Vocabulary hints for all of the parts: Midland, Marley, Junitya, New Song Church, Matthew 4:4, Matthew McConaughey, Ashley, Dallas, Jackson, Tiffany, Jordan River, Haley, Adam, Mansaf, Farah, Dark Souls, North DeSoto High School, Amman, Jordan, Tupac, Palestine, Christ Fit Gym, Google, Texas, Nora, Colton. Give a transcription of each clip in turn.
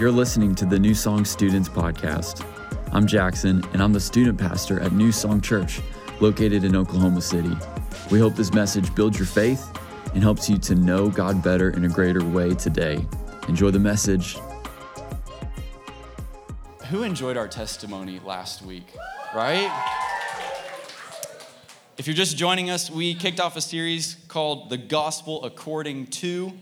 You're listening to the New Song Students podcast. I'm Jackson, and I'm the student pastor at New Song Church, located in Oklahoma City. We hope this message builds your faith and helps you to know God better in a greater way today. Enjoy the message. Who enjoyed our testimony last week, right? If you're just joining us, we kicked off a series called The Gospel According To,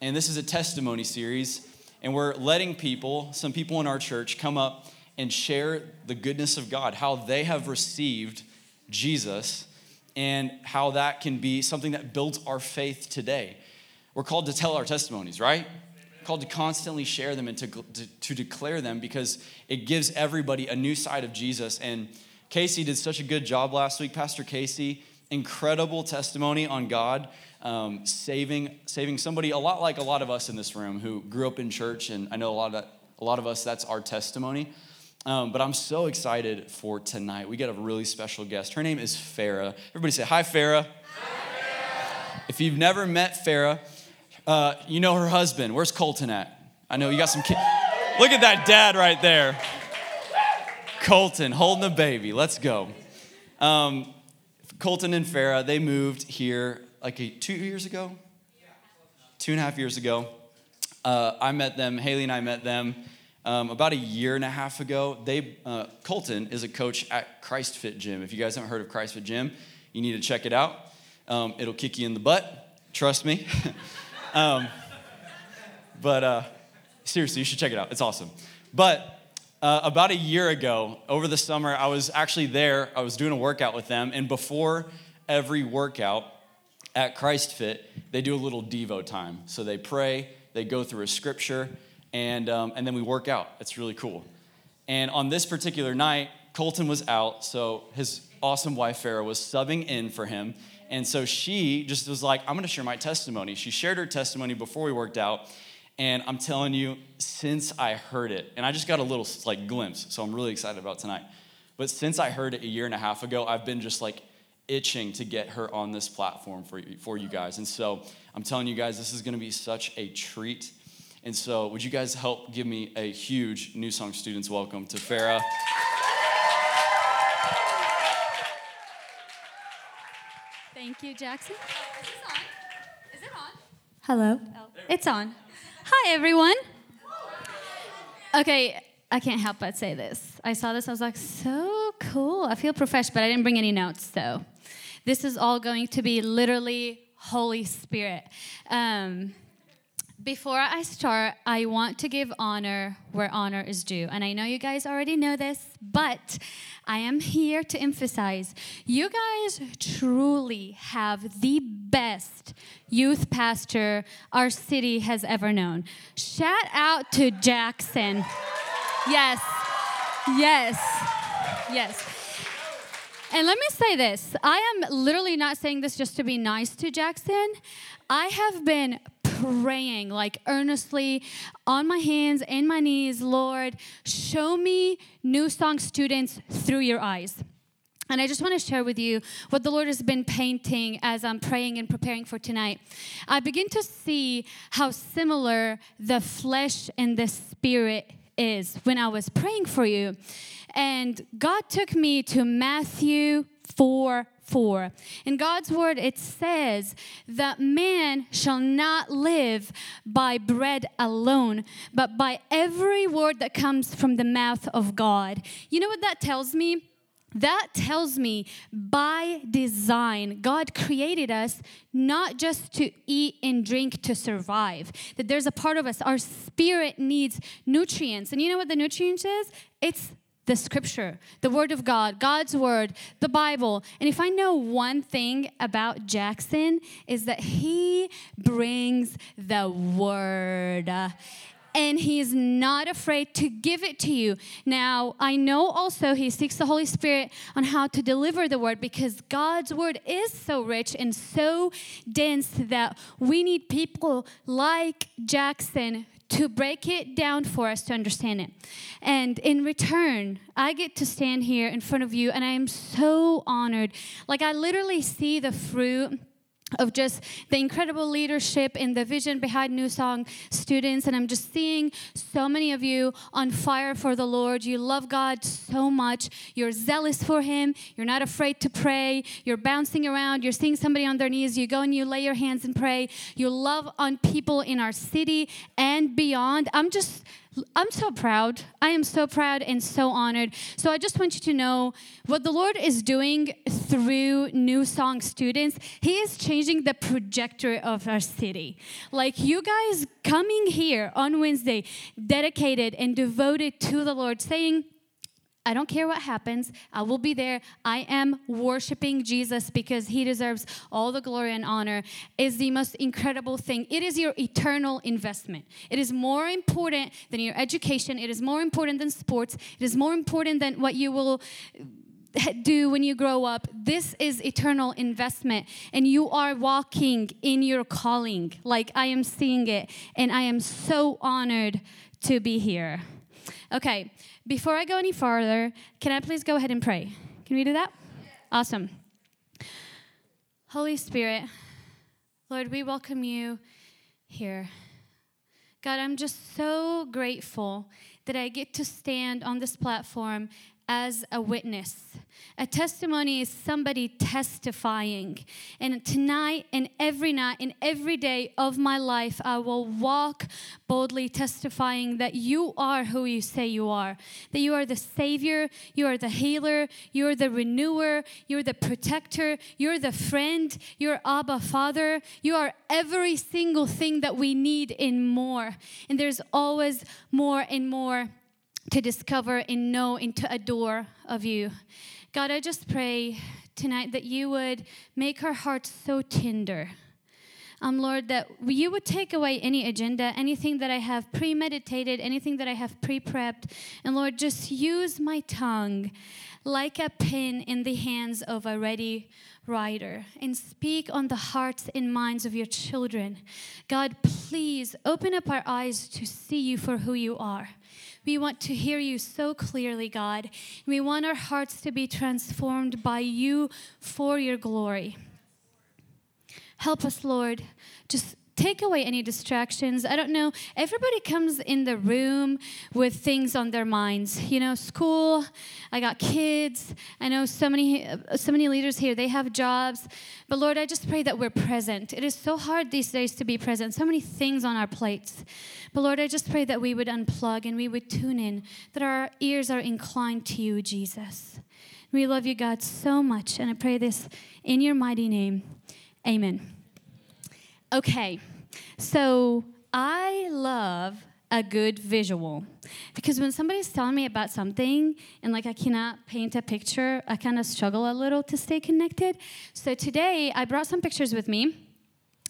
and this is a testimony series. And we're letting people, some people in our church, come up and share the goodness of God, how they have received Jesus, and how that can be something that builds our faith today. We're called to tell our testimonies, right? Amen. Called to constantly share them and to declare them, because it gives everybody a new side of Jesus. And Casey did such a good job last week, Pastor Casey. Incredible testimony on God, saving somebody, a lot like a lot of us in this room who grew up in church, and I know a lot of us, that's our testimony. But I'm so excited for tonight. We got a really special guest. Her name is Farah. Everybody say, hi, Farah. Hi, Farah. If you've never met Farah, you know her husband. Where's Colton at? I know you got some kids. Look at that dad right there. Colton holding a baby. Let's go. Colton and Farah, they moved here like 2 years ago? Yeah. 2.5 years ago. I met them, Haley and I met them about a year and a half ago. Colton is a coach at Christ Fit Gym. If you guys haven't heard of Christ Fit Gym, you need to check it out. It'll kick you in the butt, trust me. But seriously, you should check it out. It's awesome. But about a year ago, over the summer, I was actually there. I was doing a workout with them, and before every workout at Christ Fit, they do a little Devo time. So they pray, they go through a scripture, and then we work out. It's really cool. And on this particular night, Colton was out, so his awesome wife, Farah, was subbing in for him. And so she just was like, I'm going to share my testimony. She shared her testimony before we worked out. And I'm telling you, since I heard it, and I just got a little glimpse, so I'm really excited about tonight. But since I heard it a year and a half ago, I've been just itching to get her on this platform for you guys. And so I'm telling you guys, this is going to be such a treat. And so would you guys help give me a huge New Song Students welcome to Farah. Thank you, Jackson. Is it on? Hello. Oh, it's on. Hi, everyone. Okay, I can't help but say this. I saw this, I was like, so cool. I feel profesh, but I didn't bring any notes, so. This is all going to be literally Holy Spirit. Before I start, I want to give honor where honor is due. And I know you guys already know this, but I am here to emphasize, you guys truly have the best youth pastor our city has ever known. Shout out to Jackson. Yes, yes, yes. And let me say this. I am literally not saying this just to be nice to Jackson. I have been praying earnestly on my hands and my knees, Lord, show me New Song Students through your eyes. And I just want to share with you what the Lord has been painting as I'm praying and preparing for tonight. I begin to see how similar the flesh and the spirit is when I was praying for you. And God took me to Matthew 4:4. In God's word, it says that man shall not live by bread alone, but by every word that comes from the mouth of God. You know what that tells me? That tells me by design, God created us not just to eat and drink to survive, that there's a part of us, our spirit needs nutrients. And you know what the nutrients is? It's the scripture, the word of God, God's word, the Bible. And if I know one thing about Jackson, is that he brings the word. And he is not afraid to give it to you. Now, I know also he seeks the Holy Spirit on how to deliver the word, because God's word is so rich and so dense that we need people like Jackson to break it down for us to understand it. And in return, I get to stand here in front of you, and I am so honored. I literally see the fruit of just the incredible leadership and the vision behind New Song Students. And I'm just seeing so many of you on fire for the Lord. You love God so much. You're zealous for Him. You're not afraid to pray. You're bouncing around. You're seeing somebody on their knees. You go and you lay your hands and pray. You love on people in our city and beyond. I'm so proud. I am so proud and so honored. So I just want you to know what the Lord is doing through New Song Students. He is changing the trajectory of our city. Like, you guys coming here on Wednesday, dedicated and devoted to the Lord, saying, I don't care what happens. I will be there. I am worshiping Jesus because He deserves all the glory and honor, is the most incredible thing. It is your eternal investment. It is more important than your education. It is more important than sports. It is more important than what you will do when you grow up. This is eternal investment, and you are walking in your calling. Like, I am seeing it, and I am so honored to be here. Okay, before I go any farther, can I please go ahead and pray? Can we do that? Yeah. Awesome. Holy Spirit, Lord, we welcome you here. God, I'm just so grateful that I get to stand on this platform as a witness. A testimony is somebody testifying. And tonight and every night and every day of my life, I will walk boldly testifying that you are who you say you are. That you are the Savior, you are the healer, you are the renewer, you are the protector, you are the friend, you are Abba Father. You are every single thing that we need and more. And there's always more and more to discover and know and to adore of you. God, I just pray tonight that you would make our hearts so tender. Lord, that you would take away any agenda, anything that I have premeditated, anything that I have pre-prepped. And Lord, just use my tongue like a pin in the hands of a ready writer and speak on the hearts and minds of your children. God, please open up our eyes to see you for who you are. We want to hear you so clearly, God. We want our hearts to be transformed by you for your glory. Help us, Lord. Just take away any distractions. I don't know. Everybody comes in the room with things on their minds. You know, school, I got kids. I know so many leaders here, they have jobs. But Lord, I just pray that we're present. It is so hard these days to be present. So many things on our plates. But Lord, I just pray that we would unplug and we would tune in, that our ears are inclined to you, Jesus. We love you, God, so much. And I pray this in your mighty name. Amen. Okay, so I love a good visual, because when somebody's telling me about something and like I cannot paint a picture, I kind of struggle a little to stay connected. So today I brought some pictures with me.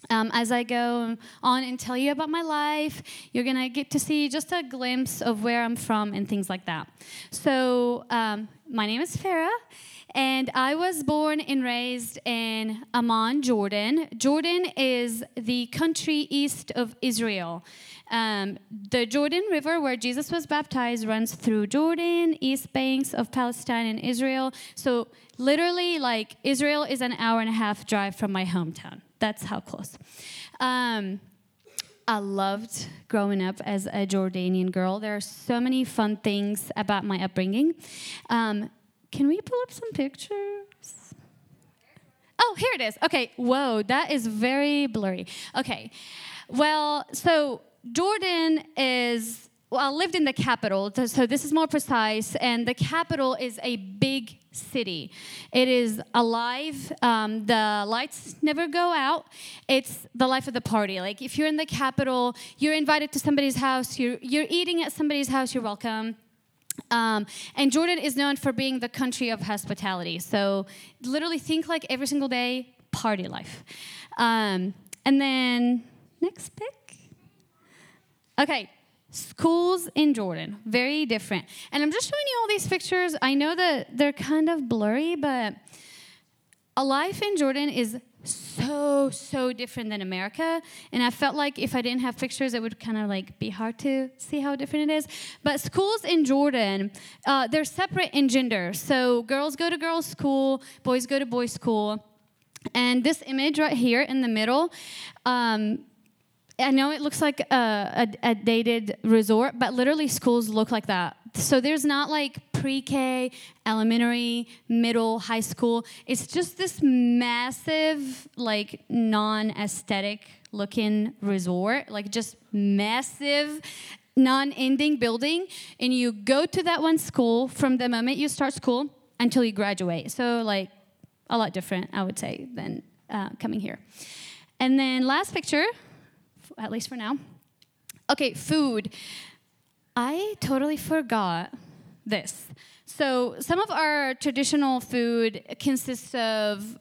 As I go on and tell you about my life, you're going to get to see just a glimpse of where I'm from and things like that. So my name is Farah. And I was born and raised in Amman, Jordan. Jordan is the country east of Israel. The Jordan River, where Jesus was baptized, runs through Jordan, east banks of Palestine and Israel. So literally, like, Israel is an hour and a half drive from my hometown. That's how close. I loved growing up as a Jordanian girl. There are so many fun things about my upbringing. Can we pull up some pictures? Oh, here it is. Okay. Whoa, that is very blurry. Okay. Well, so Jordan is, well, I lived in the capital, so this is more precise, and the capital is a big city. It is alive. The lights never go out. It's the life of the party. Like, if you're in the capital, you're invited to somebody's house, you're eating at somebody's house, you're welcome. And Jordan is known for being the country of hospitality. So literally think like every single day, party life. And then next pick. Okay. Schools in Jordan. Very different. And I'm just showing you all these pictures. I know that they're kind of blurry, but a life in Jordan is so different than America. And I felt like if I didn't have pictures, it would kind of like be hard to see how different it is. But schools in Jordan, they're separate in gender. So girls go to girls' school, boys go to boys' school. And this image right here in the middle, I know it looks like a dated resort, but literally schools look like that. So there's not like pre-K, elementary, middle, high school. It's just this massive, like, non-aesthetic looking resort, like just massive, non-ending building. And you go to that one school from the moment you start school until you graduate. So like a lot different, I would say, than coming here. And then last picture, at least for now. Okay, food. I totally forgot this. So some of our traditional food consists of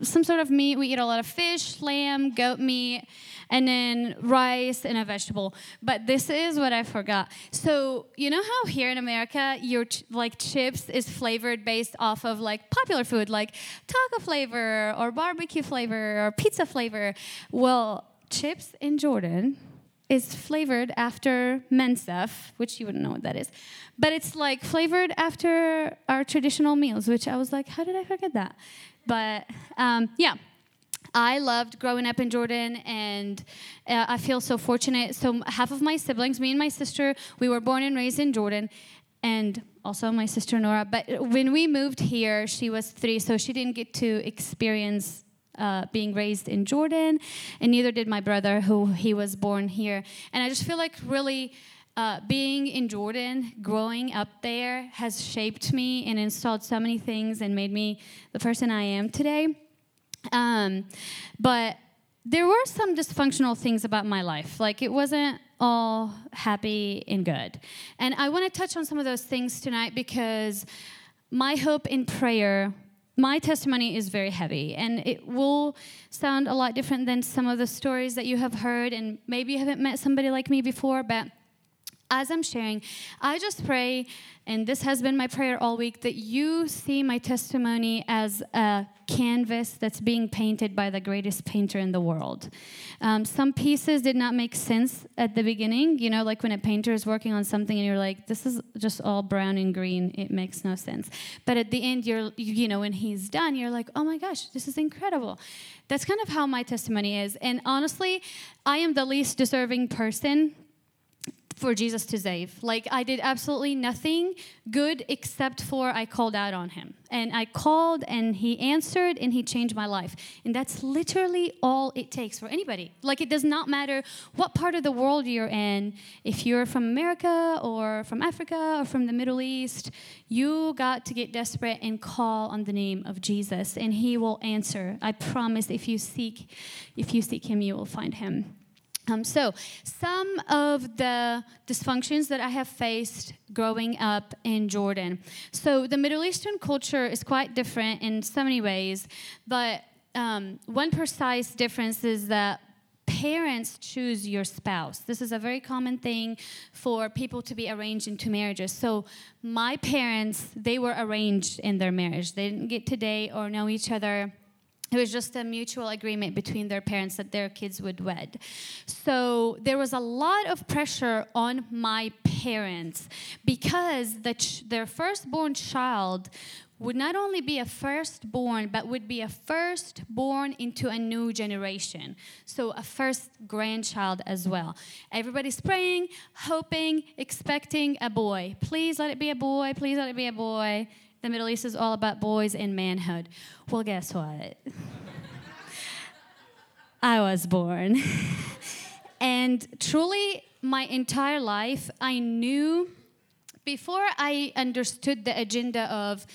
some sort of meat. We eat a lot of fish, lamb, goat meat, and then rice and a vegetable. But this is what I forgot. So you know how here in America, your chips is flavored based off of like popular food, like taco flavor or barbecue flavor or pizza flavor? Well, chips in Jordan is flavored after Mansaf, which you wouldn't know what that is. But it's like flavored after our traditional meals, which I was like, how did I forget that? But yeah, I loved growing up in Jordan, and I feel so fortunate. So half of my siblings, me and my sister, we were born and raised in Jordan, and also my sister Nora. But when we moved here, she was 3, so she didn't get to experience being raised in Jordan, and neither did my brother, who he was born here. And I just feel like really being in Jordan, growing up there, has shaped me and installed so many things and made me the person I am today. But there were some dysfunctional things about my life. Like, it wasn't all happy and good. And I want to touch on some of those things tonight, because my hope in prayer, my testimony is very heavy, and it will sound a lot different than some of the stories that you have heard, and maybe you haven't met somebody like me before, but as I'm sharing, I just pray, and this has been my prayer all week, that you see my testimony as a canvas that's being painted by the greatest painter in the world. Some pieces did not make sense at the beginning, you know, like when a painter is working on something and you're like, this is just all brown and green, it makes no sense. But at the end, you know, when he's done, you're like, oh my gosh, this is incredible. That's kind of how my testimony is. And honestly, I am the least deserving person for Jesus to save. Like, I did absolutely nothing good except for I called out on him. And I called, and he answered, and he changed my life. And that's literally all it takes for anybody. Like, it does not matter what part of the world you're in. If you're from America or from Africa or from the Middle East, you got to get desperate and call on the name of Jesus, and he will answer. I promise, if you seek him, you will find him. So some of the dysfunctions that I have faced growing up in Jordan. So the Middle Eastern culture is quite different in so many ways, but one precise difference is that parents choose your spouse. This is a very common thing for people to be arranged into marriages. So my parents, they were arranged in their marriage. They didn't get to date or know each other. It was just a mutual agreement between their parents that their kids would wed. So there was a lot of pressure on my parents, because their firstborn child would not only be a firstborn, but would be a firstborn into a new generation. So a first grandchild as well. Everybody's praying, hoping, expecting a boy. Please let it be a boy. Please let it be a boy. The Middle East is all about boys and manhood. Well, guess what? I was born. And truly, my entire life, I knew, before I understood the agenda of,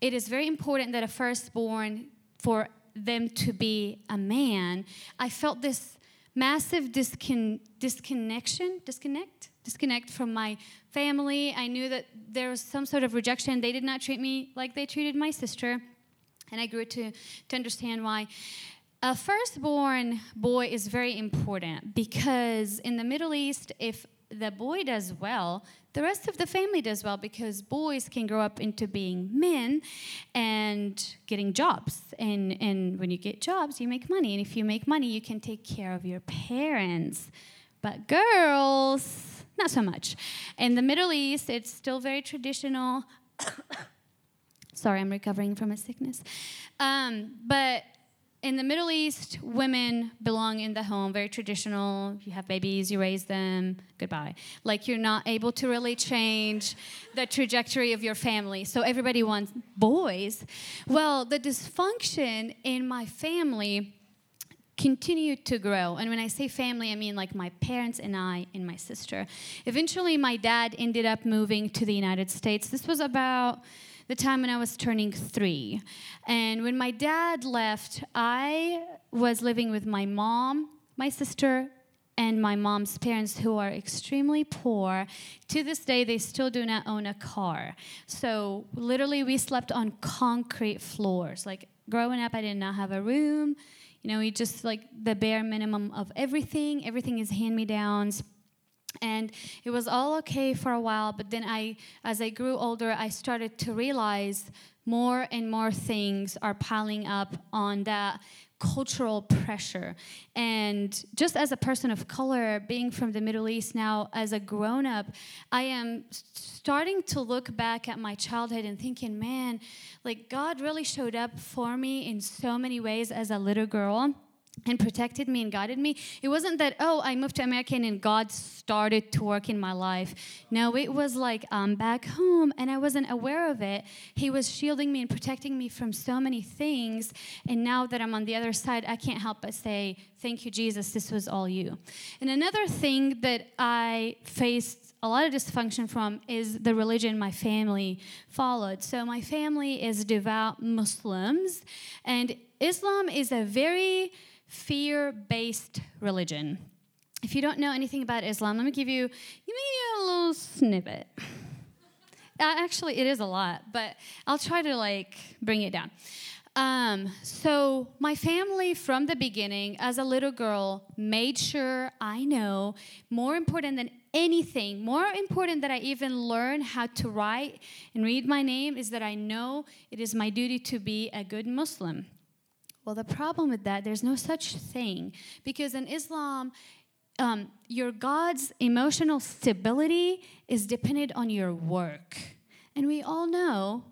it is very important that a firstborn, for them to be a man, I felt this massive disconnect from my family. I knew that there was some sort of rejection. They did not treat me like they treated my sister, and I grew to understand why. A firstborn boy is very important, because in the Middle East, if the boy does well, the rest of the family does well, because boys can grow up into being men and getting jobs. And when you get jobs, you make money. And if you make money, you can take care of your parents. But girls, not so much. In the Middle East, it's still very traditional. Sorry, I'm recovering from a sickness. But In the Middle East, women belong in the home, very traditional. You have babies, you raise them, goodbye. Like, you're not able to really change the trajectory of your family. So everybody wants boys. Well, the dysfunction in my family continued to grow. And when I say family, I mean like my parents and I and my sister. Eventually, my dad ended up moving to the United States. This was about the time when I was turning 3. And when my dad left, I was living with my mom, my sister, and my mom's parents, who are extremely poor. To this day, they still do not own a car. So literally, we slept on concrete floors. Like, growing up, I did not have a room. You know, we just, like, the bare minimum of everything. Everything is hand-me-downs. And it was all okay for a while, but then as I grew older, I started to realize more and more things are piling up on that cultural pressure. And just as a person of color, being from the Middle East now, as a grown-up, I am starting to look back at my childhood and thinking, man, like, God really showed up for me in so many ways as a little girl, and protected me and guided me. It wasn't that, oh, I moved to America and God started to work in my life. No, it was like, I'm back home, and I wasn't aware of it. He was shielding me and protecting me from so many things, and now that I'm on the other side, I can't help but say, thank you, Jesus, this was all you. And another thing that I faced a lot of dysfunction from is the religion my family followed. So my family is devout Muslims, and Islam is a very fear-based religion. If you don't know anything about Islam, let me give you a little snippet. Actually, it is a lot, but I'll try to, like, bring it down. So my family, from the beginning, as a little girl, made sure I know, more important than anything, more important that I even learn how to write and read my name, is that I know it is my duty to be a good Muslim. Well, the problem with that, there's no such thing, because in Islam, your God's emotional stability is dependent on your work. And we all know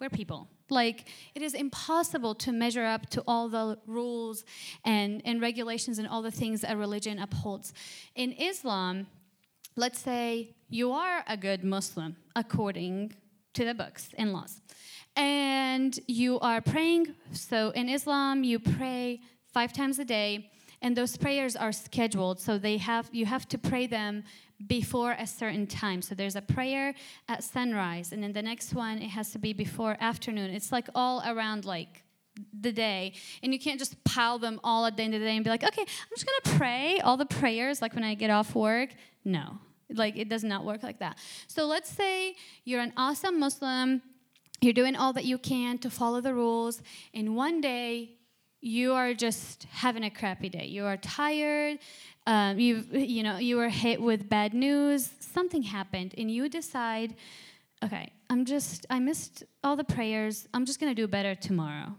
we're people. Like, it is impossible to measure up to all the rules and regulations and all the things that religion upholds. In Islam, let's say you are a good Muslim, according to the books and laws. And you are praying. So in Islam, you pray 5 times a day, and those prayers are scheduled. So you have to pray them before a certain time. So there's a prayer at sunrise, and then the next one, it has to be before afternoon. It's like all around, like, the day. And you can't just pile them all at the end of the day and be like, okay, I'm just going to pray all the prayers, like, when I get off work. No, like, it does not work like that. So let's say you're an awesome Muslim. You're doing all that you can to follow the rules, and one day you are just having a crappy day. You are tired. You were hit with bad news. Something happened, and you decide, okay, I missed all the prayers. I'm just going to do better tomorrow.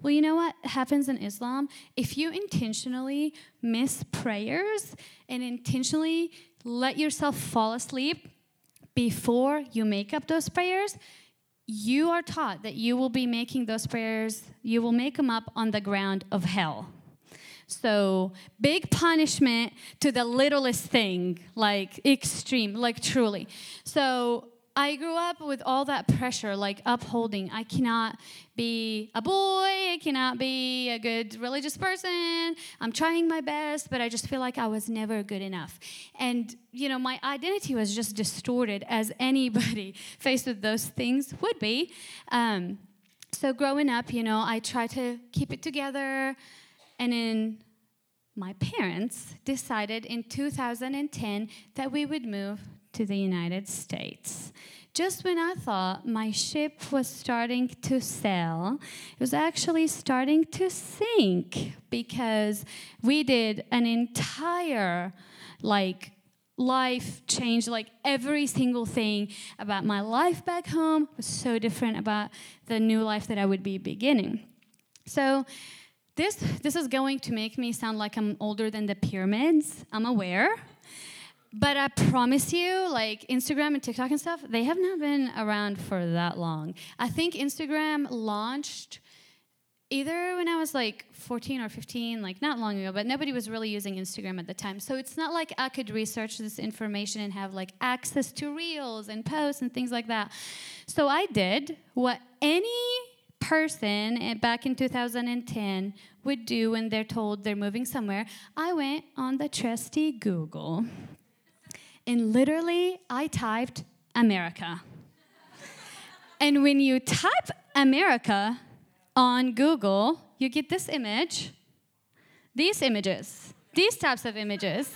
Well, you know what happens in Islam? If you intentionally miss prayers and intentionally let yourself fall asleep before you make up those prayers, you are taught that you will be making those prayers, you will make them up on the ground of hell. So big punishment to the littlest thing, like extreme, like truly. So I grew up with all that pressure, like upholding. I cannot be a boy. I cannot be a good religious person. I'm trying my best, but I just feel like I was never good enough. And, my identity was just distorted, as anybody faced with those things would be. So growing up, I tried to keep it together. And then my parents decided in 2010 that we would move to the United States. Just when I thought my ship was starting to sail, it was actually starting to sink, because we did an entire, like, life change. Like, every single thing about my life back home was so different about the new life that I would be beginning. So this is going to make me sound like I'm older than the pyramids. I'm aware. But I promise you, like, Instagram and TikTok and stuff, they have not been around for that long. I think Instagram launched either when I was like 14 or 15, like not long ago, but nobody was really using Instagram at the time. So it's not like I could research this information and have like access to reels and posts and things like that. So I did what any person back in 2010 would do when they're told they're moving somewhere. I went on the trusty Google and literally I typed America. And when you type America on Google, you get this image, these images, these types of images.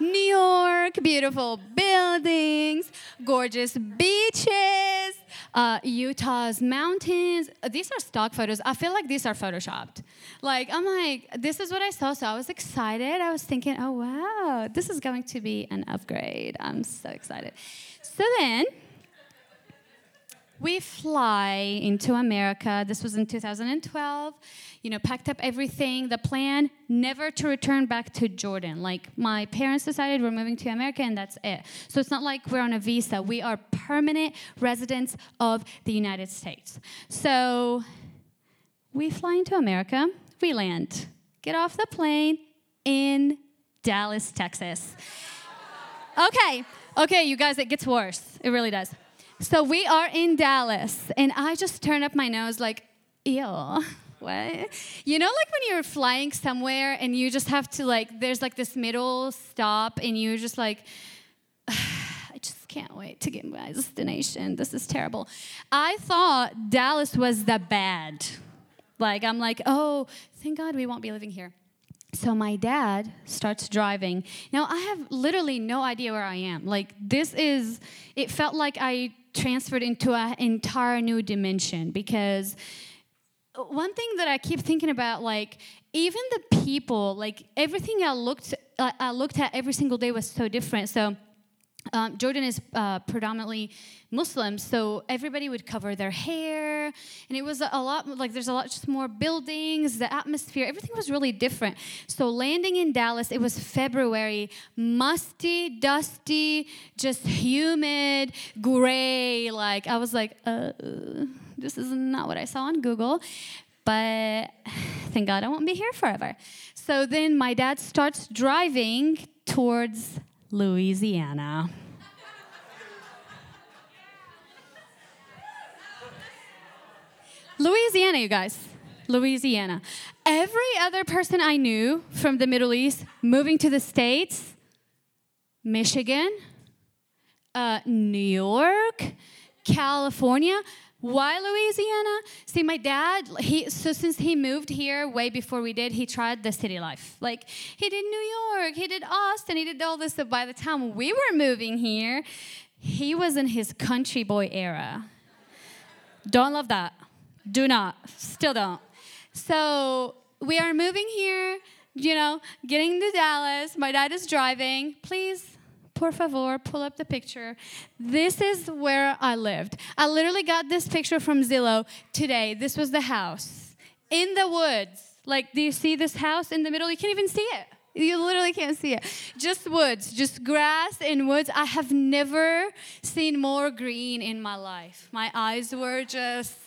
New York, beautiful buildings, gorgeous beaches, Utah's mountains. These are stock photos. I feel like these are photoshopped. Like, I'm like, this is what I saw. So I was excited. I was thinking, oh, wow, this is going to be an upgrade. I'm so excited. So then we fly into America. This was in 2012. You know, packed up everything. The plan, never to return back to Jordan. Like, my parents decided we're moving to America, and that's it. So it's not like we're on a visa. We are permanent residents of the United States. So we fly into America. We land. Get off the plane in Dallas, Texas. Okay, you guys, it gets worse. It really does. So we are in Dallas, and I just turned up my nose like, ew, what? You know, like when you're flying somewhere and you just have to, like, there's like this middle stop, and you're just like, I just can't wait to get to my destination. This is terrible. I thought Dallas was the bad. Like, I'm like, oh, thank God we won't be living here. So my dad starts driving. Now, I have literally no idea where I am. Like, this is, it felt like I transferred into an entire new dimension, because one thing that I keep thinking about, like, even the people, like, everything I looked at every single day was so different. So Jordan is predominantly Muslim, so everybody would cover their hair, and it was a lot, like, there's a lot just more buildings, the atmosphere, everything was really different. So landing in Dallas, it was February, musty, dusty, just humid, gray, like, I was like, this is not what I saw on Google, but thank God I won't be here forever. So then my dad starts driving towards Louisiana. Louisiana, you guys. Louisiana. Every other person I knew from the Middle East moving to the States, Michigan, New York, California. Why Louisiana? See, my dad, since he moved here way before we did, he tried the city life. Like, he did New York, he did Austin, he did all this. So by the time we were moving here, he was in his country boy era. Don't love that. Do not. Still don't. So we are moving here, you know, getting to Dallas. My dad is driving. Please, por favor, pull up the picture. This is where I lived. I literally got this picture from Zillow today. This was the house in the woods. Like, do you see this house in the middle? You can't even see it. You literally can't see it. Just woods, just grass and woods. I have never seen more green in my life. My eyes were just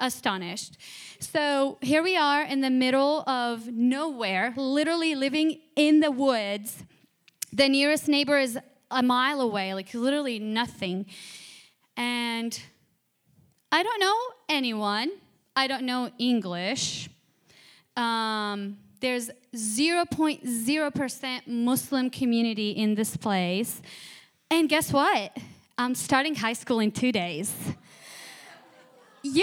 astonished. So here we are in the middle of nowhere, literally living in the woods. The nearest neighbor is a mile away, like literally nothing. And I don't know anyone. I don't know English. There's 0.0% Muslim community in this place. And guess what? I'm starting high school in 2 days. You know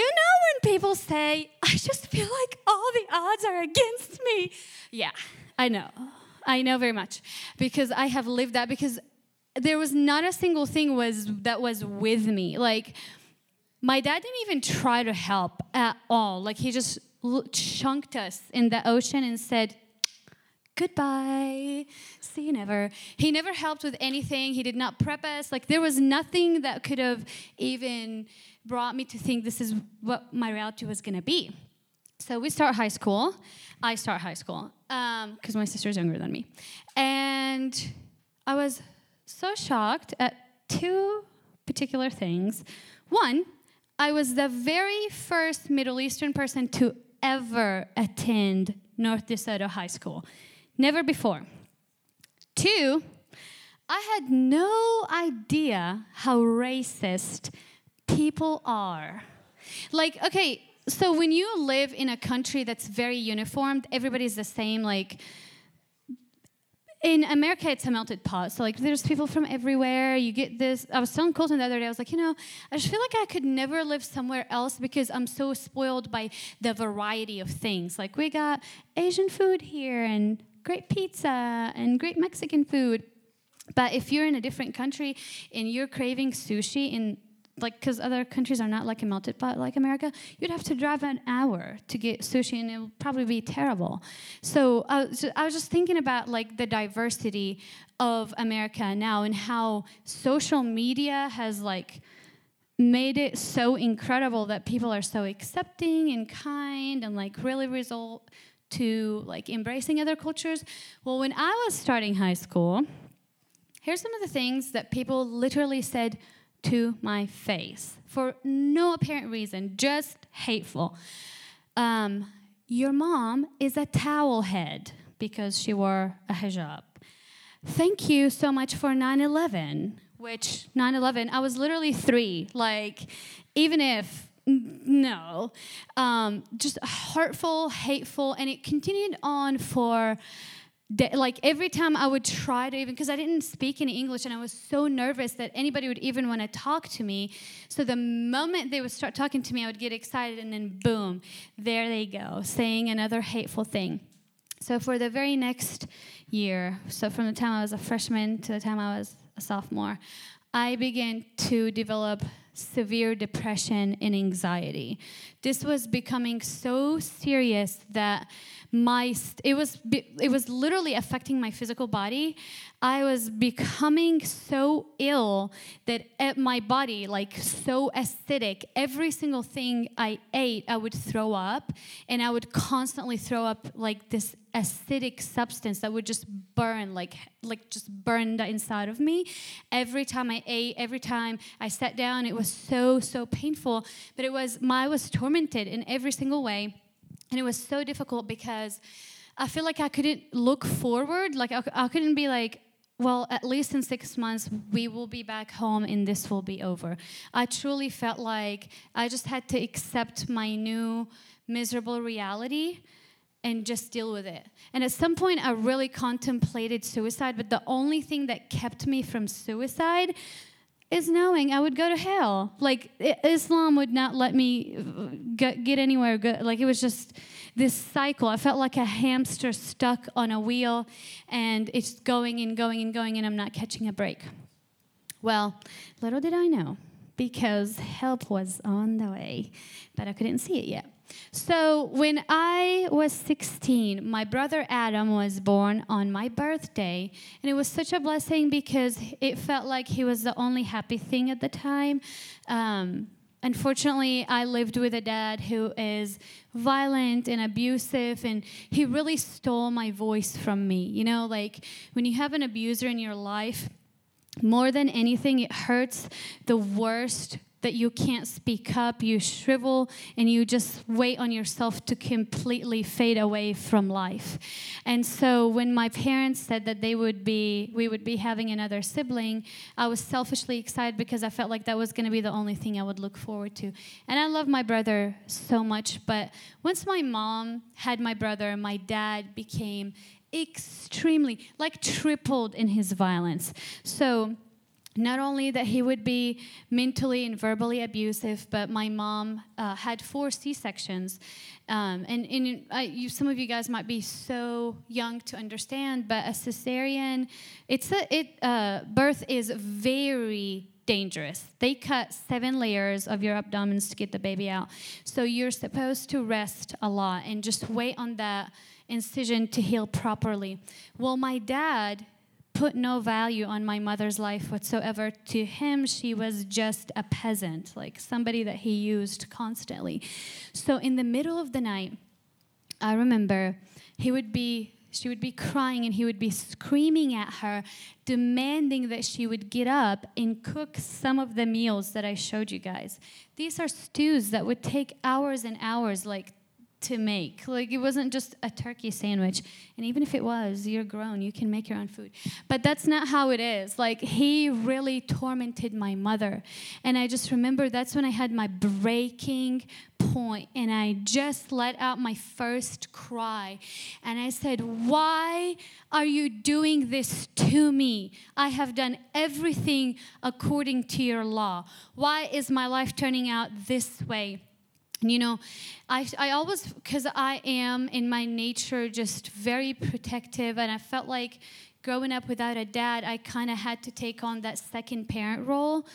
when people say, I just feel like all the odds are against me. Yeah, I know. I know very much, because I have lived that, because there was not a single thing that was with me. Like, my dad didn't even try to help at all. Like, he just chunked us in the ocean and said, goodbye, see you never. He never helped with anything. He did not prep us. Like, there was nothing that could have even brought me to think this is what my reality was going to be. So we start high school. I start high school because my sister's younger than me. And I was so shocked at two particular things. One, I was the very first Middle Eastern person to ever attend North DeSoto High School. Never before. 2, I had no idea how racist people are. Like, okay, so when you live in a country that's very uniformed, everybody's the same, like, in America, it's a melted pot. So, like, there's people from everywhere. You get this. I was telling Colton the other day, I was like, you know, I just feel like I could never live somewhere else because I'm so spoiled by the variety of things. Like, we got Asian food here and great pizza and great Mexican food. But if you're in a different country and you're craving sushi in, like, because other countries are not like a melted pot like America, you'd have to drive an hour to get sushi, and it would probably be terrible. So I was just thinking about, like, the diversity of America now and how social media has, like, made it so incredible that people are so accepting and kind and, like, really result to, like, embracing other cultures. Well, when I was starting high school, here's some of the things that people literally said to my face for no apparent reason, just hateful. Your mom is a towel head because she wore a hijab. Thank you so much for 9/11, which 9/11, I was literally 3, like, even if, no. Just hurtful, hateful, and it continued on for like every time I would try to even, because I didn't speak any English and I was so nervous that anybody would even want to talk to me. So the moment they would start talking to me, I would get excited and then boom, there they go, saying another hateful thing. So for the very next year, so from the time I was a freshman to the time I was a sophomore, I began to develop severe depression and anxiety. This was becoming so serious that it was literally affecting my physical body. I was becoming so ill that at my body, like, so acidic, every single thing I ate, I would throw up, and I would constantly throw up, like, this acidic substance that would just burn, like just burn the inside of me. Every time I ate, every time I sat down, it was so painful. But I was tormented in every single way, and it was so difficult because I feel like I couldn't look forward. Like, I couldn't be like, well, at least in 6 months, we will be back home and this will be over. I truly felt like I just had to accept my new miserable reality and just deal with it. And at some point, I really contemplated suicide, but the only thing that kept me from suicide is knowing I would go to hell. Like, Islam would not let me get anywhere good. Like, it was just this cycle. I felt like a hamster stuck on a wheel, and it's going and going and going, and I'm not catching a break. Well, little did I know, because help was on the way, but I couldn't see it yet. So when I was 16, my brother Adam was born on my birthday, and it was such a blessing because it felt like he was the only happy thing at the time. Unfortunately, I lived with a dad who is violent and abusive, and he really stole my voice from me. You know, like, when you have an abuser in your life, more than anything, it hurts the worst that you can't speak up, you shrivel, and you just wait on yourself to completely fade away from life. And so when my parents said that we would be having another sibling, I was selfishly excited because I felt like that was going to be the only thing I would look forward to. And I love my brother so much, but once my mom had my brother, my dad became extremely, like, tripled in his violence. So not only that he would be mentally and verbally abusive, but my mom had 4 C-sections. Some of you guys might be so young to understand, but a cesarean, birth is very dangerous. They cut 7 layers of your abdomens to get the baby out. So you're supposed to rest a lot and just wait on that incision to heal properly. Well, my dad put no value on my mother's life whatsoever. To him, she was just a peasant, like somebody that he used constantly. So in the middle of the night, I remember he would be She would be crying and he would be screaming at her, demanding that she would get up and cook some of the meals that I showed you guys. These are stews that would take hours and hours, like, to make. Like, it wasn't just a turkey sandwich. And even if it was, you're grown. You can make your own food. But that's not how it is. Like, he really tormented my mother. And I just remember that's when I had my breaking point. And I just let out my first cry. And I said, "Why are you doing this to me? I have done everything according to your law. Why is my life turning out this way?" And, you know, I always, because I am in my nature just very protective, and I felt like growing up without a dad, I kind of had to take on that second parent role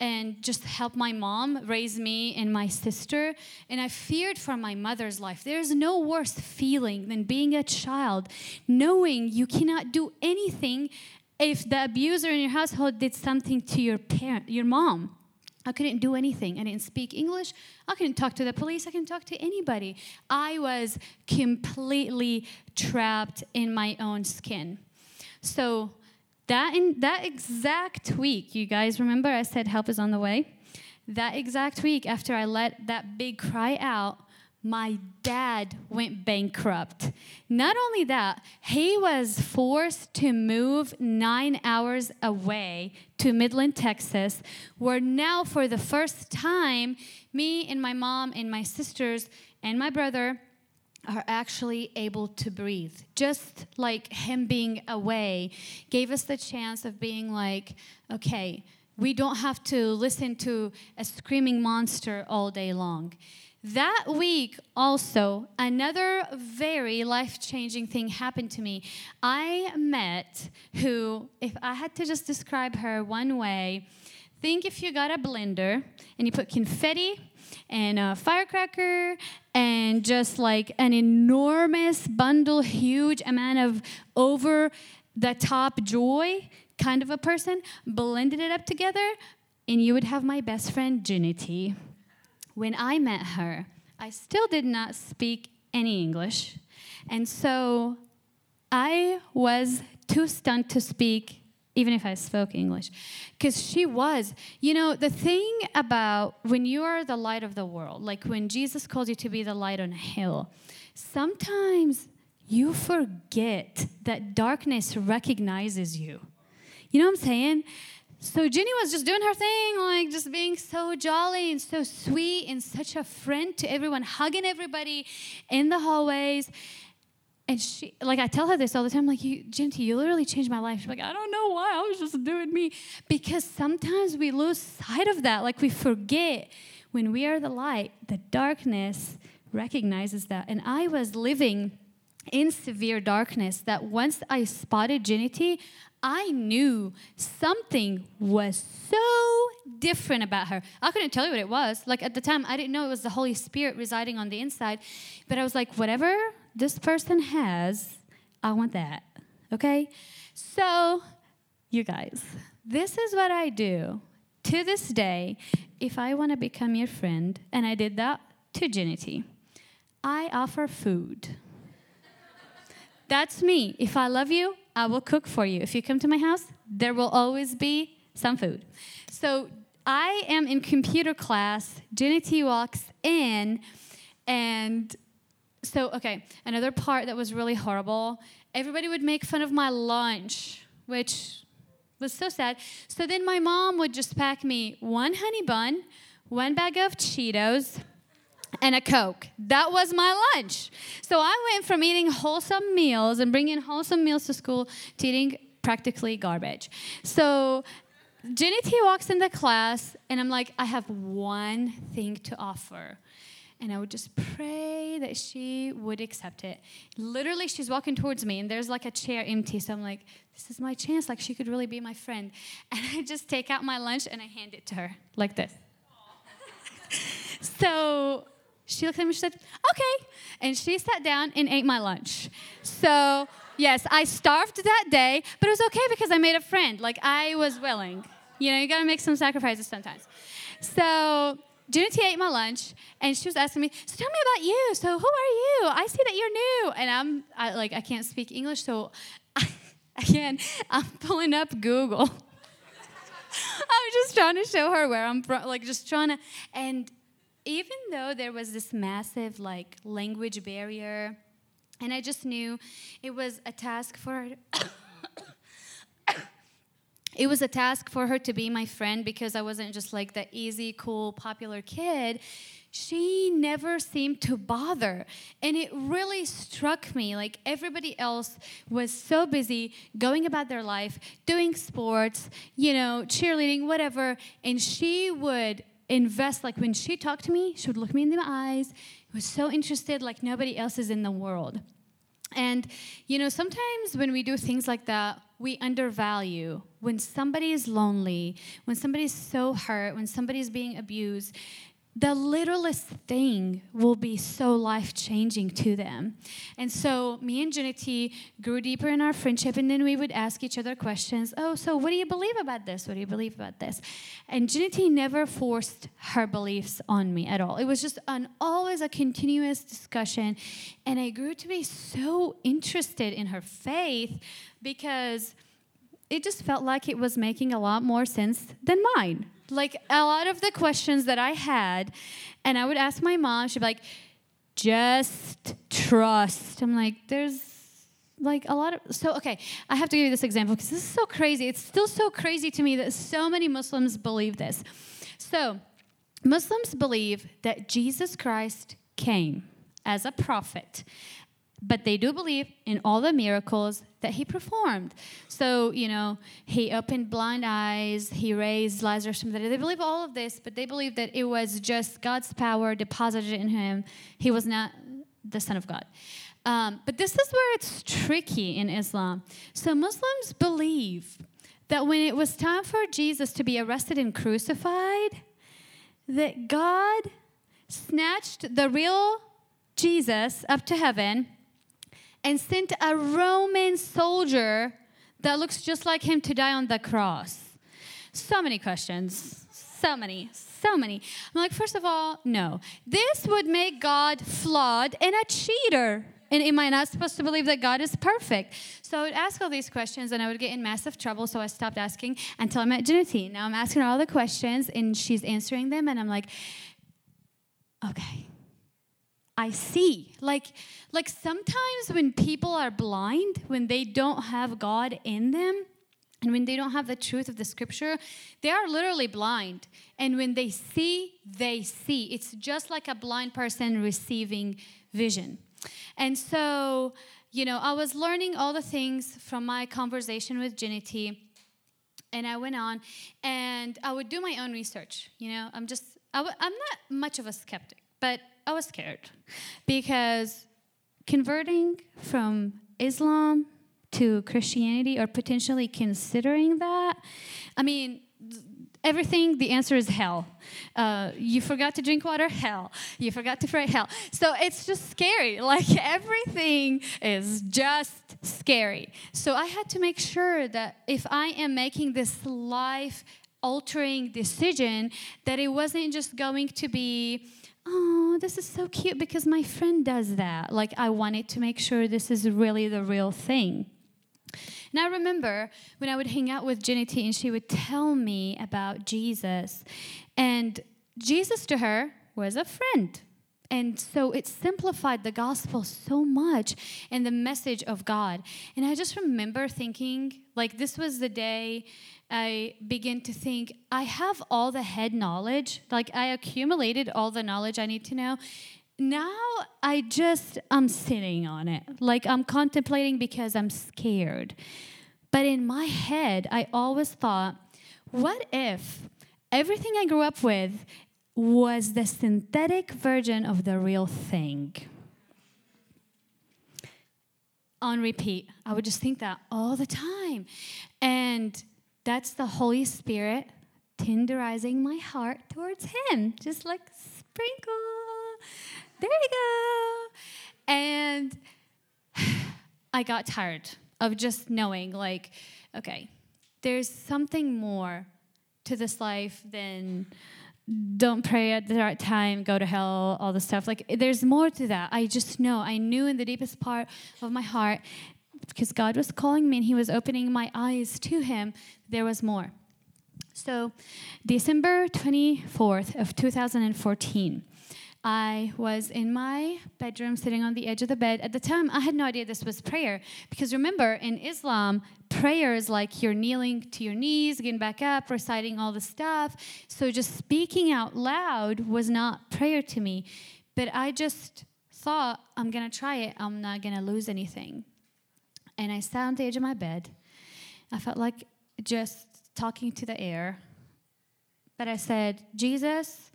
and just help my mom raise me and my sister. And I feared for my mother's life. There's no worse feeling than being a child, knowing you cannot do anything if the abuser in your household did something to your parent, your mom. I couldn't do anything. I didn't speak English. I couldn't talk to the police. I couldn't talk to anybody. I was completely trapped in my own skin. So that exact week, you guys remember I said help is on the way? That exact week after I let that big cry out, my dad went bankrupt. Not only that, he was forced to move 9 hours away to Midland, Texas, where now for the first time, me and my mom and my sisters and my brother are actually able to breathe. Just like him being away gave us the chance of being like, okay, we don't have to listen to a screaming monster all day long. That week also, another very life-changing thing happened to me. I met who, if I had to just describe her one way, think if you got a blender and you put confetti and a firecracker and just like an enormous bundle, huge amount of over-the-top joy kind of a person, blended it up together, and you would have my best friend, Junitya. When I met her, I still did not speak any English. And so I was too stunned to speak, even if I spoke English. Because she was. You know, the thing about when you are the light of the world, like when Jesus calls you to be the light on a hill, sometimes you forget that darkness recognizes you. You know what I'm saying? So Jenny was just doing her thing, like just being so jolly and so sweet and such a friend to everyone, hugging everybody in the hallways. And she, like, I tell her this all the time, like, Jenny, you literally changed my life. She's like, I don't know why, I was just doing me. Because sometimes we lose sight of that. Like, we forget when we are the light, the darkness recognizes that. And I was living in severe darkness that once I spotted Junitya, I knew something was so different about her. I couldn't tell you what it was. Like, at the time, I didn't know it was the Holy Spirit residing on the inside. But I was like, whatever this person has, I want that. Okay? So, you guys, this is what I do to this day if I want to become your friend. And I did that to Junitya. I offer food. That's me. If I love you, I will cook for you. If you come to my house, there will always be some food. So I am in computer class. Junitya walks in. And so, okay, another part that was really horrible. Everybody would make fun of my lunch, which was so sad. So then my mom would just pack me one honey bun, one bag of Cheetos, and a Coke. That was my lunch. So I went from eating wholesome meals and bringing wholesome meals to school to eating practically garbage. So Junitya walks in the class, and I'm like, I have one thing to offer. And I would just pray that she would accept it. Literally, she's walking towards me, and there's like a chair empty. So I'm like, this is my chance. Like, she could really be my friend. And I just take out my lunch, and I hand it to her like this. So she looked at me, she said, okay. And she sat down and ate my lunch. So, yes, I starved that day, but it was okay because I made a friend. Like, I was willing. You know, you got to make some sacrifices sometimes. So Junitya ate my lunch, and she was asking me, so tell me about you. So who are you? I see that you're new. And I can't speak English, so I'm pulling up Google. I'm just trying to show her where I'm from, and even though there was this massive, language barrier, and I just knew it was a task for her. It was a task for her to be my friend because I wasn't just the easy, cool, popular kid. She never seemed to bother. And it really struck me. Everybody else was so busy going about their life, doing sports, cheerleading, whatever. And she would invest. When she talked to me, she would look me in the eyes. Was so interested nobody else is in the world. And, sometimes when we do things like that, we undervalue when somebody is lonely, when somebody is so hurt, when somebody is being abused. The littlest thing will be so life-changing to them. And so me and Junitya grew deeper in our friendship, and then we would ask each other questions. Oh, so what do you believe about this? What do you believe about this? And Junitya never forced her beliefs on me at all. It was just always a continuous discussion, and I grew to be so interested in her faith because it just felt like it was making a lot more sense than mine. A lot of the questions that I had, and I would ask my mom, she'd be like, just trust. I'm like, there's a lot of, I have to give you this example because this is so crazy. It's still so crazy to me that so many Muslims believe this. So Muslims believe that Jesus Christ came as a prophet, but they do believe in all the miracles that he performed. So, he opened blind eyes, he raised Lazarus from the dead. They believe all of this, but they believe that it was just God's power deposited in him. He was not the Son of God. But this is where it's tricky in Islam. So Muslims believe that when it was time for Jesus to be arrested and crucified, that God snatched the real Jesus up to heaven and sent a Roman soldier that looks just like him to die on the cross. So many questions. So many. I'm like, first of all, no. This would make God flawed and a cheater. And am I not supposed to believe that God is perfect? So I would ask all these questions, and I would get in massive trouble, so I stopped asking until I met Junitya. Now I'm asking her all the questions, and she's answering them, and I'm like, okay. I see. Sometimes when people are blind, when they don't have God in them, and when they don't have the truth of the scripture, they are literally blind. And when they see, they see. It's just like a blind person receiving vision. And so, I was learning all the things from my conversation with Junitya, and I went on, and I would do my own research. I'm not much of a skeptic, but I was scared because converting from Islam to Christianity, or potentially considering that, everything, the answer is hell. You forgot to drink water, hell. You forgot to pray, hell. So it's just scary. Everything is just scary. So I had to make sure that if I am making this life-altering decision, that it wasn't just going to be, oh, this is so cute because my friend does that. I wanted to make sure this is really the real thing. And I remember when I would hang out with Junitya, and she would tell me about Jesus. And Jesus to her was a friend. And so it simplified the gospel so much and the message of God. And I just remember thinking, this was the day I began to think, I have all the head knowledge. I accumulated all the knowledge I need to know. Now I'm sitting on it. I'm contemplating because I'm scared. But in my head, I always thought, what if everything I grew up with was the synthetic version of the real thing? On repeat. I would just think that all the time. And that's the Holy Spirit tenderizing my heart towards him. Just sprinkle. There you go. And I got tired of just knowing, okay, there's something more to this life than don't pray at the right time, go to hell, all the stuff. Like, there's more to that. I just know. I knew in the deepest part of my heart, because God was calling me and He was opening my eyes to Him, there was more. So December 24th of 2014, I was in my bedroom sitting on the edge of the bed. At the time, I had no idea this was prayer, because remember, in Islam, prayer is like you're kneeling to your knees, getting back up, reciting all the stuff. So just speaking out loud was not prayer to me. But I just thought, I'm going to try it. I'm not going to lose anything. And I sat on the edge of my bed. I felt like just talking to the air. But I said, Jesus,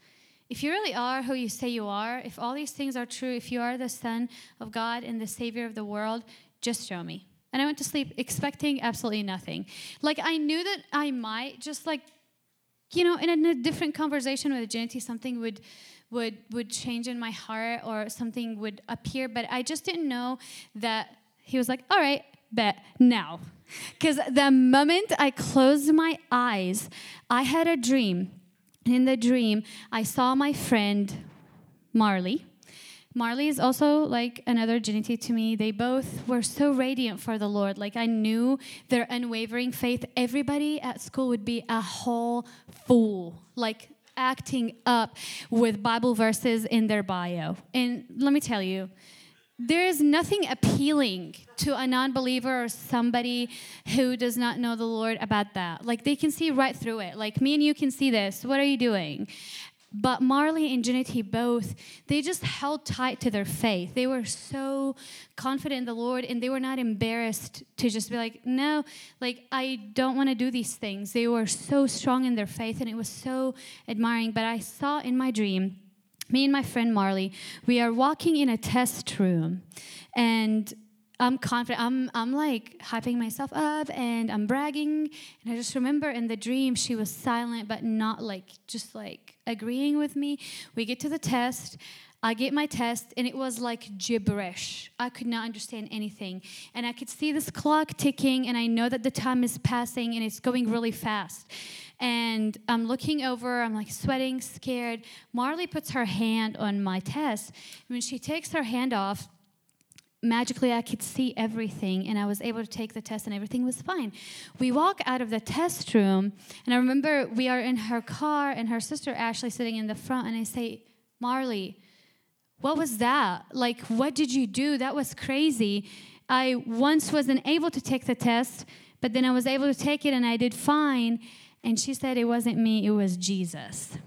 if you really are who you say you are, if all these things are true, if you are the Son of God and the Savior of the world, just show me. And I went to sleep expecting absolutely nothing. Like, I knew that I might just, like, you know, in a different conversation with Junitya, something would change in my heart or something would appear. But I just didn't know that He was like, all right, bet now. Because the moment I closed my eyes, I had a dream. In the dream, I saw my friend, Marley. Marley is also like another Junitya to me. They both were so radiant for the Lord. Like, I knew their unwavering faith. Everybody at school would be a whole fool, like acting up with Bible verses in their bio. And let me tell you, there is nothing appealing to a non-believer or somebody who does not know the Lord about that. Like, they can see right through it. Like, me and you can see this. What are you doing? But Marley and Junitya both, they just held tight to their faith. They were so confident in the Lord, and they were not embarrassed to just be like, no, like, I don't want to do these things. They were so strong in their faith, and it was so admiring. But I saw in my dream, me and my friend Marley, we are walking in a test room, and I'm confident. I'm like hyping myself up, and I'm bragging. And I just remember in the dream, she was silent, but not like, just like agreeing with me. We get to the test. I get my test, and it was like gibberish. I could not understand anything. And I could see this clock ticking, and I know that the time is passing, and it's going really fast. And I'm looking over, I'm like sweating, scared. Marley puts her hand on my test. When she takes her hand off, magically I could see everything, and I was able to take the test, and everything was fine. We walk out of the test room, and I remember we are in her car, and her sister Ashley sitting in the front, and I say, Marley, what was that? Like, what did you do? That was crazy. I once wasn't able to take the test, but then I was able to take it, and I did fine. And she said, it wasn't me, it was Jesus.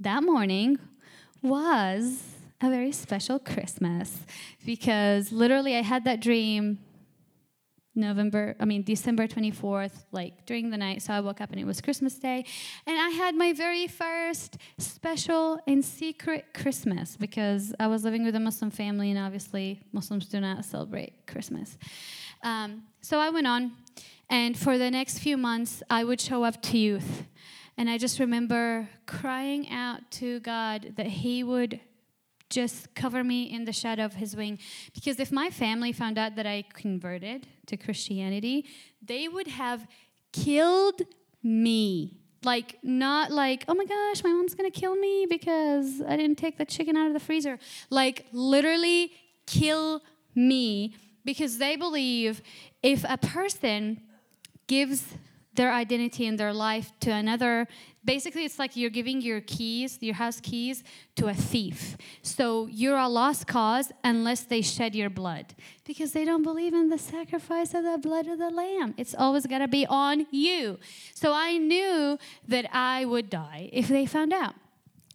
That morning was a very special Christmas, because literally I had that dream December 24th, like during the night. So I woke up and it was Christmas Day. And I had my very first special and secret Christmas, because I was living with a Muslim family, and obviously Muslims do not celebrate Christmas. So I went on, and for the next few months, I would show up to youth. And I just remember crying out to God that He would just cover me in the shadow of His wing. Because if my family found out that I converted to Christianity, they would have killed me. Like, not like, oh my gosh, my mom's going to kill me because I didn't take the chicken out of the freezer. Like, literally kill me, because they believe if a person gives their identity and their life to another, basically it's like you're giving your keys, your house keys, to a thief. So you're a lost cause unless they shed your blood, because they don't believe in the sacrifice of the blood of the Lamb. It's always got to be on you. So I knew that I would die if they found out.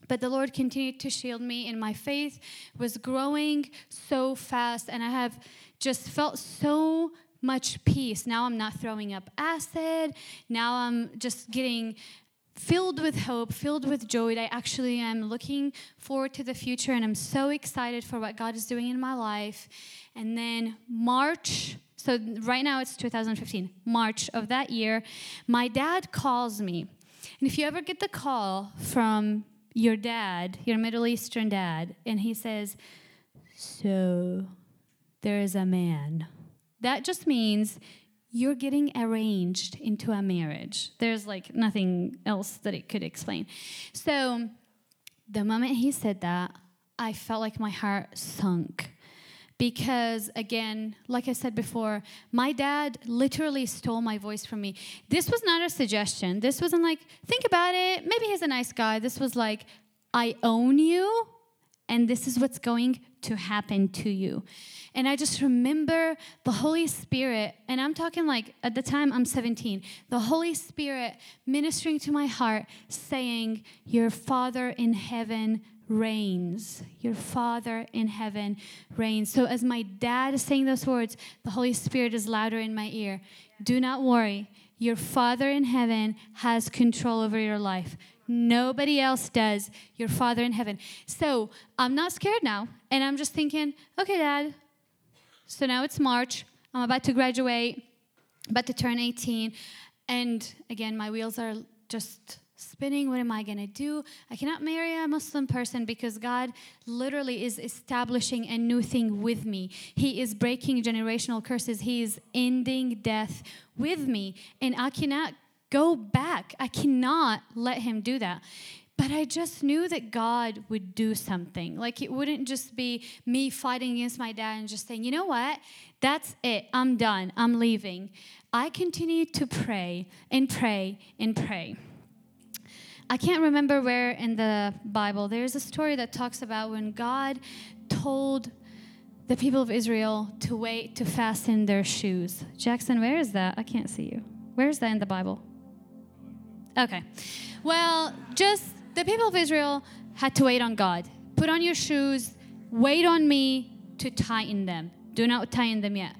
But the Lord continued to shield me, and my faith was growing so fast, and I have just felt so much peace. Now I'm not throwing up acid. Now I'm just getting filled with hope, filled with joy. I actually am looking forward to the future, and I'm so excited for what God is doing in my life. And then March, so right now it's 2015, March of that year, my dad calls me. And if you ever get the call from your dad, your Middle Eastern dad, and he says, so there is a man, that just means you're getting arranged into a marriage. There's like nothing else that it could explain. So the moment he said that, I felt like my heart sunk. Because, again, like I said before, my dad literally stole my voice from me. This was not a suggestion. This wasn't like, think about it. Maybe he's a nice guy. This was like, I own you, and this is what's going to happen to you. And I just remember the Holy Spirit, and I'm talking like, at the time, I'm 17. The Holy Spirit ministering to my heart, saying, your Father in heaven reigns. Your Father in heaven reigns. So as my dad is saying those words, the Holy Spirit is louder in my ear. Do not worry. Your Father in heaven has control over your life. Nobody else does. Your Father in heaven. So I'm not scared now. And I'm just thinking, okay, Dad. So now it's March. I'm about to graduate, about to turn 18. And again, my wheels are just spinning. What am I going to do? I cannot marry a Muslim person because God literally is establishing a new thing with me. He is breaking generational curses. He is ending death with me. And I cannot go back. I cannot let him do that. But I just knew that God would do something. Like, it wouldn't just be me fighting against my dad and just saying, you know what? That's it. I'm done. I'm leaving. I continued to pray and pray and pray. I can't remember where in the Bible. There's a story that talks about when God told the people of Israel to wait to fasten their shoes. Jackson, where is that? I can't see you. Where is that in the Bible? Okay. Well, just the people of Israel had to wait on God. Put on your shoes. Wait on me to tighten them. Do not tighten them yet.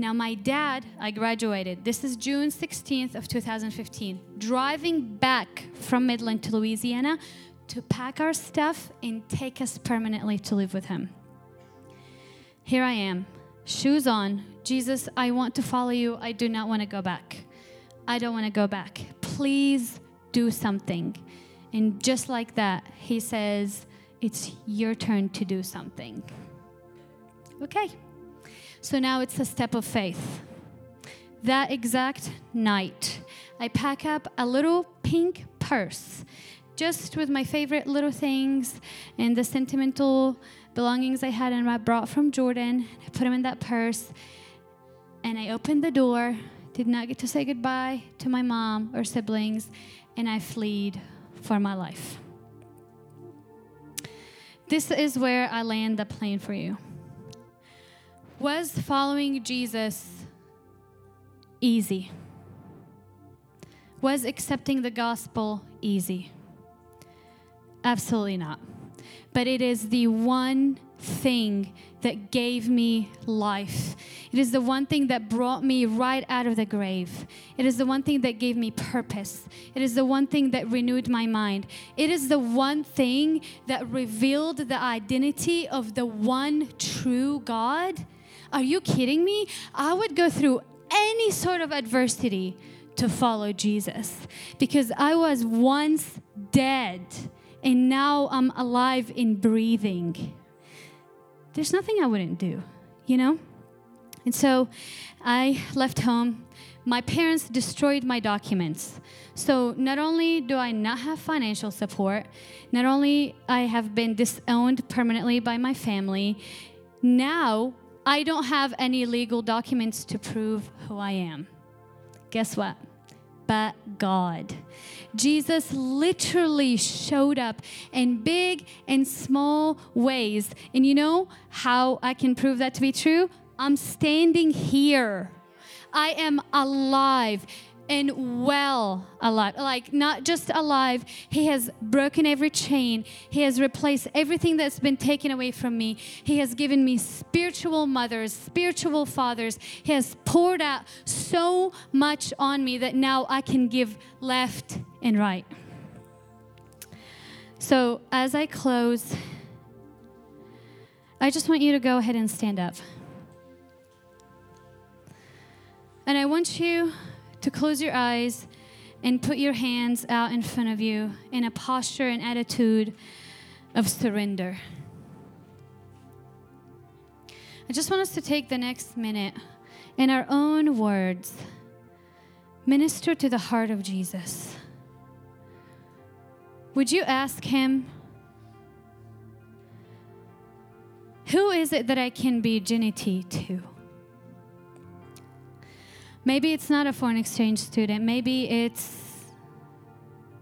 Now, my dad, I graduated. This is June 16th of 2015. Driving back from Midland to Louisiana to pack our stuff and take us permanently to live with him. Here I am, shoes on. Jesus, I want to follow you. I do not want to go back. I don't want to go back. Please do something. And just like that, he says, it's your turn to do something. Okay. So now it's a step of faith. That exact night, I pack up a little pink purse, just with my favorite little things and the sentimental belongings I had and I brought from Jordan. I put them in that purse, and I opened the door, did not get to say goodbye to my mom or siblings, and I fled for my life. This is where I land the plane for you. Was following Jesus easy? Was accepting the gospel easy? Absolutely not. But it is the one thing that gave me life. It is the one thing that brought me right out of the grave. It is the one thing that gave me purpose. It is the one thing that renewed my mind. It is the one thing that revealed the identity of the one true God. Are you kidding me? I would go through any sort of adversity to follow Jesus because I was once dead and now I'm alive and breathing. There's nothing I wouldn't do, you know? And so I left home. My parents destroyed my documents. So not only do I not have financial support, not only I have been disowned permanently by my family, now I don't have any legal documents to prove who I am. Guess what? But God. Jesus literally showed up in big and small ways. And you know how I can prove that to be true? I'm standing here. I am alive and well alive. Like, not just alive. He has broken every chain. He has replaced everything that's been taken away from me. He has given me spiritual mothers, spiritual fathers. He has poured out so much on me that now I can give left and right. So as I close, I just want you to go ahead and stand up. And I want you to close your eyes and put your hands out in front of you in a posture and attitude of surrender. I just want us to take the next minute in our own words, minister to the heart of Jesus. Would you ask him, who is it that I can be Junitya to? Maybe it's not a foreign exchange student. Maybe it's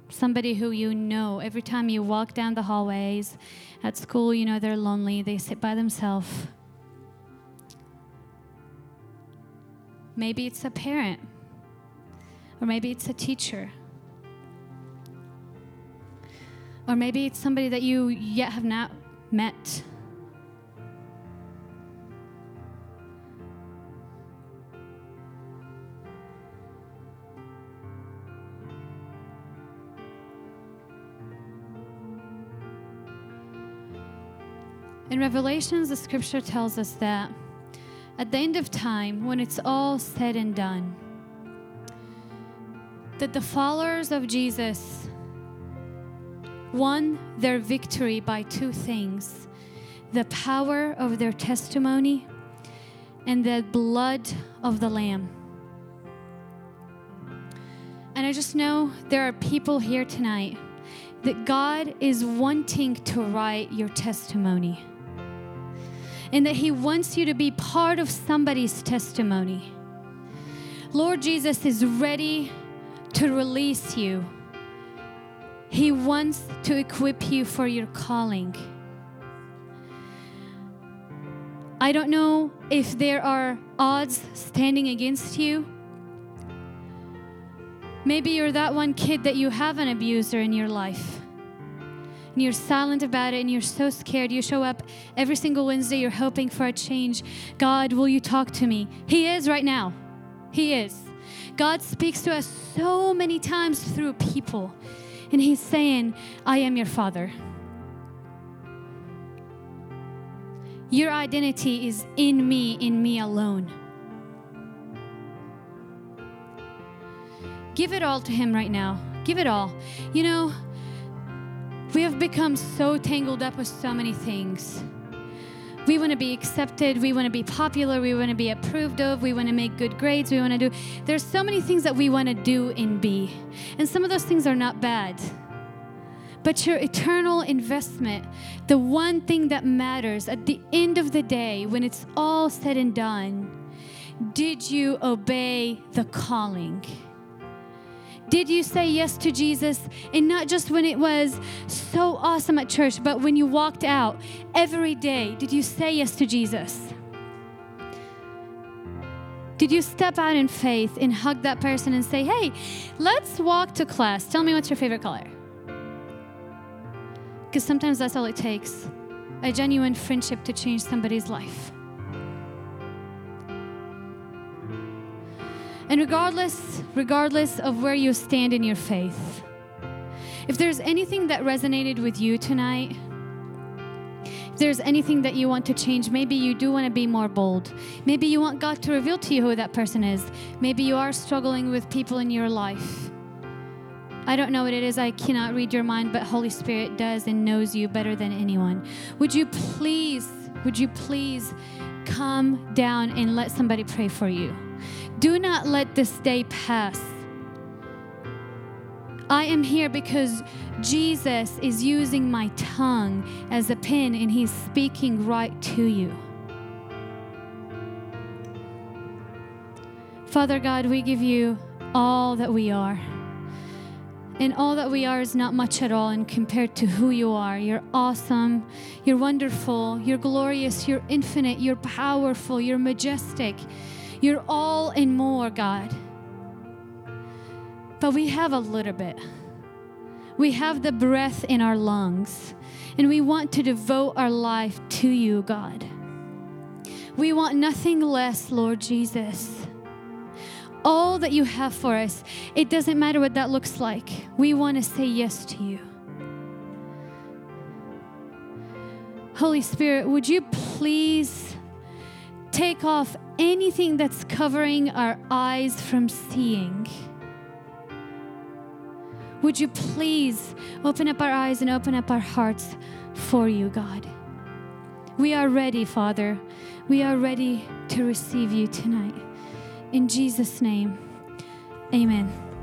somebody who you know. Every time you walk down the hallways at school, you know they're lonely. They sit by themselves. Maybe it's a parent. Or maybe it's a teacher. Or maybe it's somebody that you yet have not met. In Revelations, the scripture tells us that at the end of time, when it's all said and done, that the followers of Jesus won their victory by two things: the power of their testimony and the blood of the Lamb. And I just know there are people here tonight that God is wanting to write your testimony. And that he wants you to be part of somebody's testimony. Lord Jesus is ready to release you. He wants to equip you for your calling. I don't know if there are odds standing against you. Maybe you're that one kid that you have an abuser in your life. And you're silent about it and you're so scared. You show up every single Wednesday, you're hoping for a change. God, will you talk to me? He is right now. He is. God speaks to us so many times through people. And he's saying, I am your Father. Your identity is in me alone. Give it all to him right now. Give it all. You know, we have become so tangled up with so many things. We want to be accepted. We want to be popular. We want to be approved of. We want to make good grades. We want to do. There's so many things that we want to do and be. And some of those things are not bad. But your eternal investment, the one thing that matters at the end of the day when it's all said and done, did you obey the calling? Did you say yes to Jesus? And not just when it was so awesome at church, but when you walked out every day, did you say yes to Jesus? Did you step out in faith and hug that person and say, hey, let's walk to class. Tell me what's your favorite color? Because sometimes that's all it takes, a genuine friendship to change somebody's life. And regardless of where you stand in your faith, if there's anything that resonated with you tonight, if there's anything that you want to change, maybe you do want to be more bold. Maybe you want God to reveal to you who that person is. Maybe you are struggling with people in your life. I don't know what it is. I cannot read your mind, but Holy Spirit does and knows you better than anyone. Would you please come down and let somebody pray for you? Do not let this day pass. I am here because Jesus is using my tongue as a pen and he's speaking right to you. Father God, we give you all that we are. And all that we are is not much at all in compared to who you are. You're awesome. You're wonderful. You're glorious. You're infinite. You're powerful. You're majestic. You're all and more, God. But we have a little bit. We have the breath in our lungs, and we want to devote our life to you, God. We want nothing less, Lord Jesus. All that you have for us, it doesn't matter what that looks like. We want to say yes to you. Holy Spirit, would you please take off anything that's covering our eyes from seeing? Would you please open up our eyes and open up our hearts for you, God? We are ready, Father. We are ready to receive you tonight. In Jesus' name, amen.